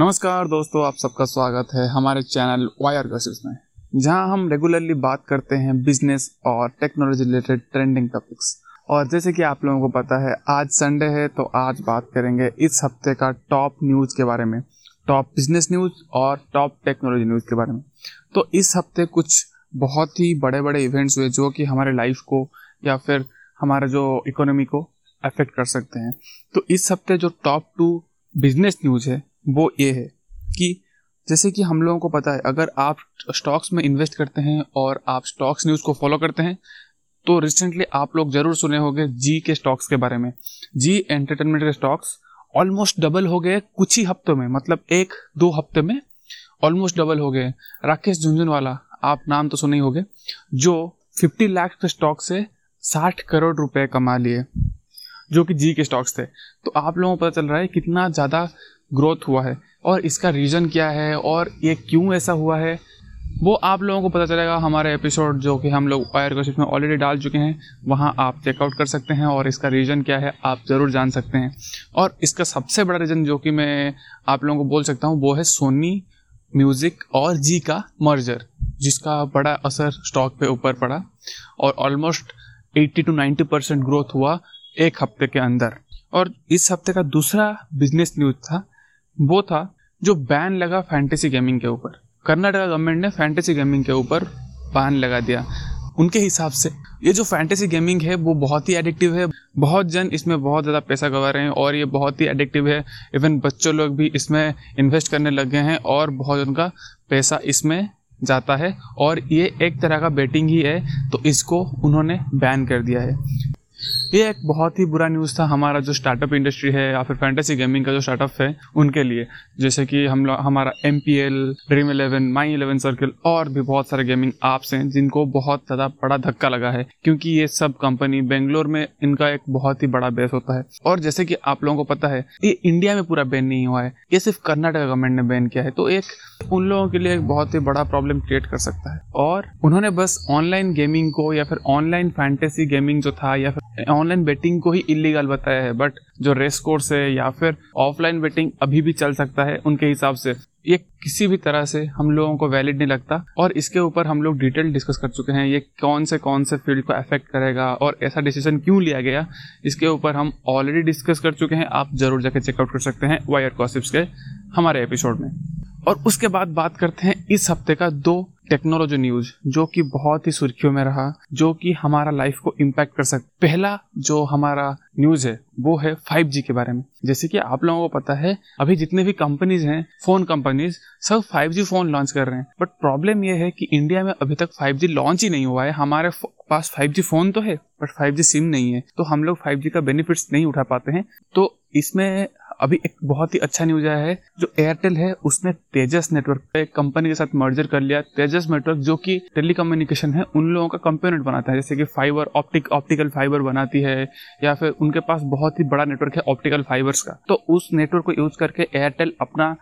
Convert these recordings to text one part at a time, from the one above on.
नमस्कार दोस्तों, आप सबका स्वागत है हमारे चैनल वायर गॉसिप्स में, जहां हम रेगुलरली बात करते हैं बिजनेस और टेक्नोलॉजी रिलेटेड ट्रेंडिंग टॉपिक्स। और जैसे कि आप लोगों को पता है, आज संडे है, तो आज बात करेंगे इस हफ्ते का टॉप न्यूज़ के बारे में, टॉप बिजनेस न्यूज़ और टॉप टेक्नोलॉजी न्यूज़ के बारे में। तो इस हफ्ते कुछ बहुत ही बड़े बड़े इवेंट्स हुए जो कि हमारे लाइफ को या फिर हमारे जो इकोनॉमी को अफेक्ट कर सकते हैं। तो इस हफ्ते जो टॉप 2 बिजनेस न्यूज़ है वो ये है कि जैसे कि हम लोगों को पता है, अगर आप स्टॉक्स में इन्वेस्ट करते हैं और आप स्टॉक्स न्यूज़ को फॉलो करते हैं, तो रिसेंटली आप लोग जरूर सुने होंगे जी के स्टॉक्स के बारे में। जी एंटरटेनमेंट के स्टॉक्स ऑलमोस्ट डबल हो गए कुछ ही हफ्तों में, मतलब 1-2 हफ्ते में ऑलमोस्ट डबल हो गए। राकेश झुंझुनवाला, आप नाम तो सुने ही होंगे, जो 50 लाख के स्टॉक से 60 करोड़ रुपए कमा लिए, जो कि जी के स्टॉक्स थे। तो आप लोगों को पता चल रहा है कितना ज़्यादा ग्रोथ हुआ है और इसका रीज़न क्या है और ये क्यों ऐसा हुआ है, वो आप लोगों को पता चलेगा हमारे एपिसोड जो कि हम लोग वायर गॉसिप में ऑलरेडी डाल चुके हैं। वहाँ आप चेकआउट कर सकते हैं और इसका रीज़न क्या है आप ज़रूर जान सकते हैं। और इसका सबसे बड़ा रीज़न जो कि मैं आप लोगों को बोल सकता हूँ वो है सोनी म्यूज़िक और जी का मर्जर, जिसका बड़ा असर स्टॉक पे ऊपर पड़ा और ऑलमोस्ट 80-90% ग्रोथ हुआ एक हफ्ते के अंदर। और इस हफ्ते का दूसरा बिजनेस न्यूज़ था वो था जो बैन लगा फैंटेसी गेमिंग के ऊपर। कर्नाटका गवर्नमेंट ने फैंटेसी गेमिंग के ऊपर बैन लगा दिया। उनके हिसाब से ये जो फैंटेसी गेमिंग है वो बहुत ही एडिक्टिव है, बहुत जन इसमें बहुत ज़्यादा पैसा गंवा रहे हैं और ये बहुत ही एडिक्टिव है। इवन बच्चों लोग भी इसमें इन्वेस्ट करने लग गए हैं और बहुत उनका पैसा इसमें जाता है और ये एक तरह का बेटिंग ही है, तो इसको उन्होंने बैन कर दिया है। ये एक बहुत ही बुरा न्यूज़ था हमारा जो स्टार्टअप इंडस्ट्री है या फिर फैंटेसी गेमिंग का जो स्टार्टअप है उनके लिए, जैसे कि हमारा MPL, ड्रीम 11, माई 11 सर्कल और भी बहुत सारे गेमिंग ऐप्स हैं जिनको बहुत ज़्यादा बड़ा धक्का लगा है, क्योंकि ये सब कंपनी बेंगलोर में इनका एक बहुत ही बड़ा बेस होता है। और जैसे कि आप लोगों को पता है ये इंडिया में पूरा बैन नहीं हुआ है, ये सिर्फ कर्नाटक गवर्नमेंट ने बैन किया है, तो एक उन लोगों के लिए एक बहुत ही बड़ा प्रॉब्लम क्रिएट कर सकता है। और उन्होंने बस ऑनलाइन गेमिंग को या फिर ऑनलाइन फैंटेसी गेमिंग जो था या फिर ऑनलाइन बेटिंग को ही इलीगल बताया है, बट जो रेस कोर्स है या फिर ऑफलाइन बेटिंग अभी भी चल सकता है उनके हिसाब से। ये किसी भी तरह से हम लोगों को वैलिड नहीं लगता और इसके ऊपर हम लोग डिटेल डिस्कस कर चुके हैं, ये कौन से फील्ड को अफेक्ट करेगा और ऐसा डिसीजन क्यों लिया गया, इसके ऊपर हम ऑलरेडी डिस्कस कर चुके हैं। आप जरूर जाके चेकआउट कर सकते हैं वायर गॉसिप्स के हमारे एपिसोड में। और उसके बाद बात करते हैं इस हफ्ते का 2 टेक्नोलॉजी न्यूज़ जो कि बहुत ही सुर्खियों में रहा, जो कि हमारा लाइफ को इम्पैक्ट कर सकता। पहला जो हमारा न्यूज़ है वो है 5G के बारे में। जैसे कि आप लोगों को पता है अभी जितने भी कंपनीज हैं, फ़ोन कंपनीज, सब 5G फ़ोन लॉन्च कर रहे हैं, बट प्रॉब्लम यह है कि इंडिया में अभी तक 5G लॉन्च ही नहीं हुआ है। हमारे पास 5G फ़ोन तो है बट 5G सिम नहीं है, तो हम लोग 5G का बेनिफिट्स नहीं उठा पाते हैं। तो इसमें अभी एक बहुत ही अच्छा न्यूज़ आया है, जो एयरटेल है उसने तेजस नेटवर्क एक कंपनी के साथ मर्जर कर लिया। तेजस नेटवर्क जो कि टेलीकम्युनिकेशन है उन लोगों का कंपोनेंट बनाता है, जैसे कि फाइबर ऑप्टिकल फाइबर बनाती है या फिर उनके पास बहुत ही बड़ा नेटवर्क है ऑप्टिकल फाइबर्स का। तो उस नेटवर्क को यूज करके एयरटेल अपना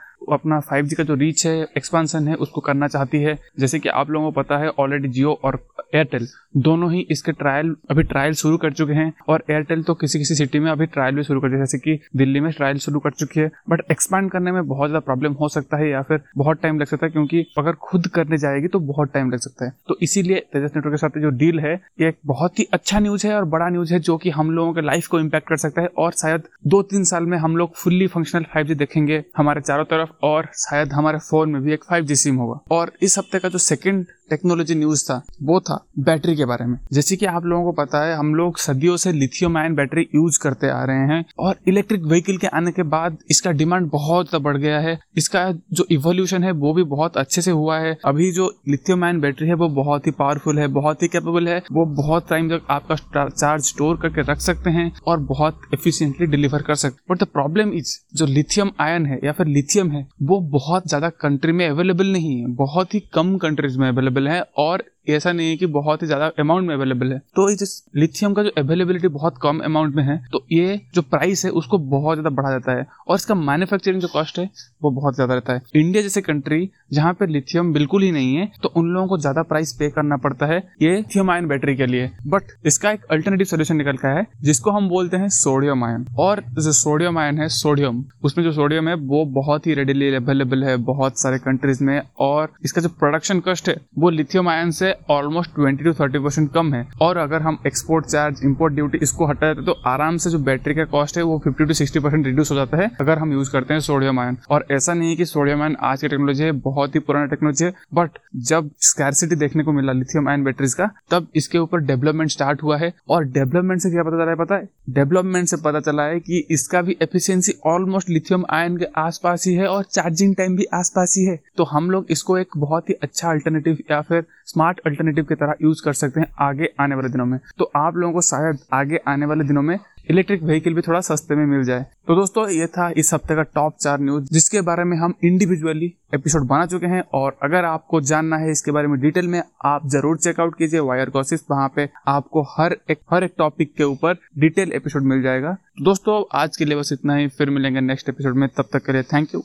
5G का जो रीच है, एक्सपेंशन है, उसको करना चाहती है। जैसे कि आप लोगों को पता है ऑलरेडी जियो और एयरटेल दोनों ही इसके ट्रायल शुरू कर चुके हैं और एयरटेल तो किसी सिटी में अभी ट्रायल भी शुरू कर चुके, जैसे कि दिल्ली में ट्रायल शुरू कर चुकी है, बट एक्सपैंड करने में बहुत ज़्यादा प्रॉब्लम हो सकता है या फिर बहुत टाइम लग सकता है, क्योंकि अगर खुद करने जाएगी तो बहुत टाइम लग सकता है। तो इसीलिए तेजस नेटवर्क के साथ जो डील है ये एक बहुत ही अच्छा न्यूज़ है और बड़ा न्यूज़ है जो कि हम लोगों के लाइफ को इम्पैक्ट कर सकता है और शायद 2-3 साल में हम लोग फुल्ली फंक्शनल 5G देखेंगे हमारे चारों तरफ और शायद हमारे फ़ोन में भी एक 5G सिम होगा। और इस हफ्ते का जो सेकंड टेक्नोलॉजी न्यूज़ था वो था बैटरी के बारे में। जैसे कि आप लोगों को पता है हम लोग सदियों से लिथियम आयन बैटरी यूज करते आ रहे हैं और इलेक्ट्रिक व्हीकल के आने के बाद इसका डिमांड बहुत बढ़ गया है। इसका जो इवोल्यूशन है वो भी बहुत अच्छे से हुआ है। अभी जो लिथियम आयन बैटरी है वो बहुत ही पावरफुल है, बहुत ही कैपेबल है, वो बहुत टाइम तक आपका चार्ज स्टोर करके रख सकते हैं और बहुत एफिशिएंटली डिलीवर कर सकते हैं। बट द प्रॉब्लम इज जो लिथियम आयन है या फिर लिथियम है वो बहुत ज़्यादा कंट्री में अवेलेबल नहीं है, बहुत ही कम कंट्रीज में अवेलेबल है और ऐसा नहीं है कि बहुत ही ज्यादा अमाउंट में अवेलेबल है। तो इस लिथियम का जो अवेलेबिलिटी बहुत कम अमाउंट में है, तो ये जो प्राइस है उसको बहुत ज्यादा बढ़ा जाता है और इसका मैन्युफैक्चरिंग जो कॉस्ट है वो बहुत ज्यादा रहता है। इंडिया जैसे कंट्री जहाँ पे लिथियम बिल्कुल ही नहीं है, तो उन लोगों को ज्यादा प्राइस पे करना पड़ता है ये लिथियम आयन बैटरी के लिए। बट इसका एक अल्टरनेटिव सोल्यूशन निकल का है जिसको हम बोलते हैं सोडियम आयन। और जो सोडियम आयन है, सोडियम, उसमें जो सोडियम है वो बहुत ही रेडिली अवेलेबल है बहुत सारे कंट्रीज में, और इसका जो प्रोडक्शन कॉस्ट है वो लिथियम आयन से ऑलमोस्ट 20-30% कम है। और अगर हम एक्सपोर्ट चार्ज, इंपोर्ट ड्यूटी इसको हटा देते तो आराम से जो बैटरी का कॉस्ट है वो 50-60% रिड्यूस हो जाता है अगर हम यूज करते हैं सोडियम आयन। और ऐसा नहीं है कि सोडियम आयन आज की टेक्नोलॉजी है, बहुत ही पुराना टेक्नोलॉजी है, बट जब स्कैरसिटी देखने को मिला लिथियम आयन बैटरीज का, तब इसके ऊपर डेवलपमेंट स्टार्ट हुआ है। और डेवलपमेंट से क्या पता चला है, पता है? डेवलपमेंट से पता चला है कि इसका भी एफिशिएंसी ऑलमोस्ट लिथियम आयन के आसपास ही है और चार्जिंग टाइम भी आसपास ही है। तो हम लोग इसको एक बहुत ही अच्छा अल्टरनेटिव या फिर स्मार्ट अल्टरनेटिव की तरह यूज कर सकते हैं आगे आने वाले दिनों में। तो आप लोगों को शायद आगे आने वाले दिनों में इलेक्ट्रिक व्हीकल भी थोड़ा सस्ते में मिल जाए। तो दोस्तों, ये था इस हफ्ते का टॉप 4 न्यूज जिसके बारे में हम इंडिविजुअली एपिसोड बना चुके हैं। और अगर आपको जानना है इसके बारे में डिटेल में, आप जरूर चेकआउट कीजिए वायर गॉसिप, वहां पे आपको हर एक टॉपिक के ऊपर डिटेल एपिसोड मिल जाएगा। दोस्तों, आज के लिए बस इतना ही, फिर मिलेंगे नेक्स्ट एपिसोड में। तब तक के लिए थैंक यू।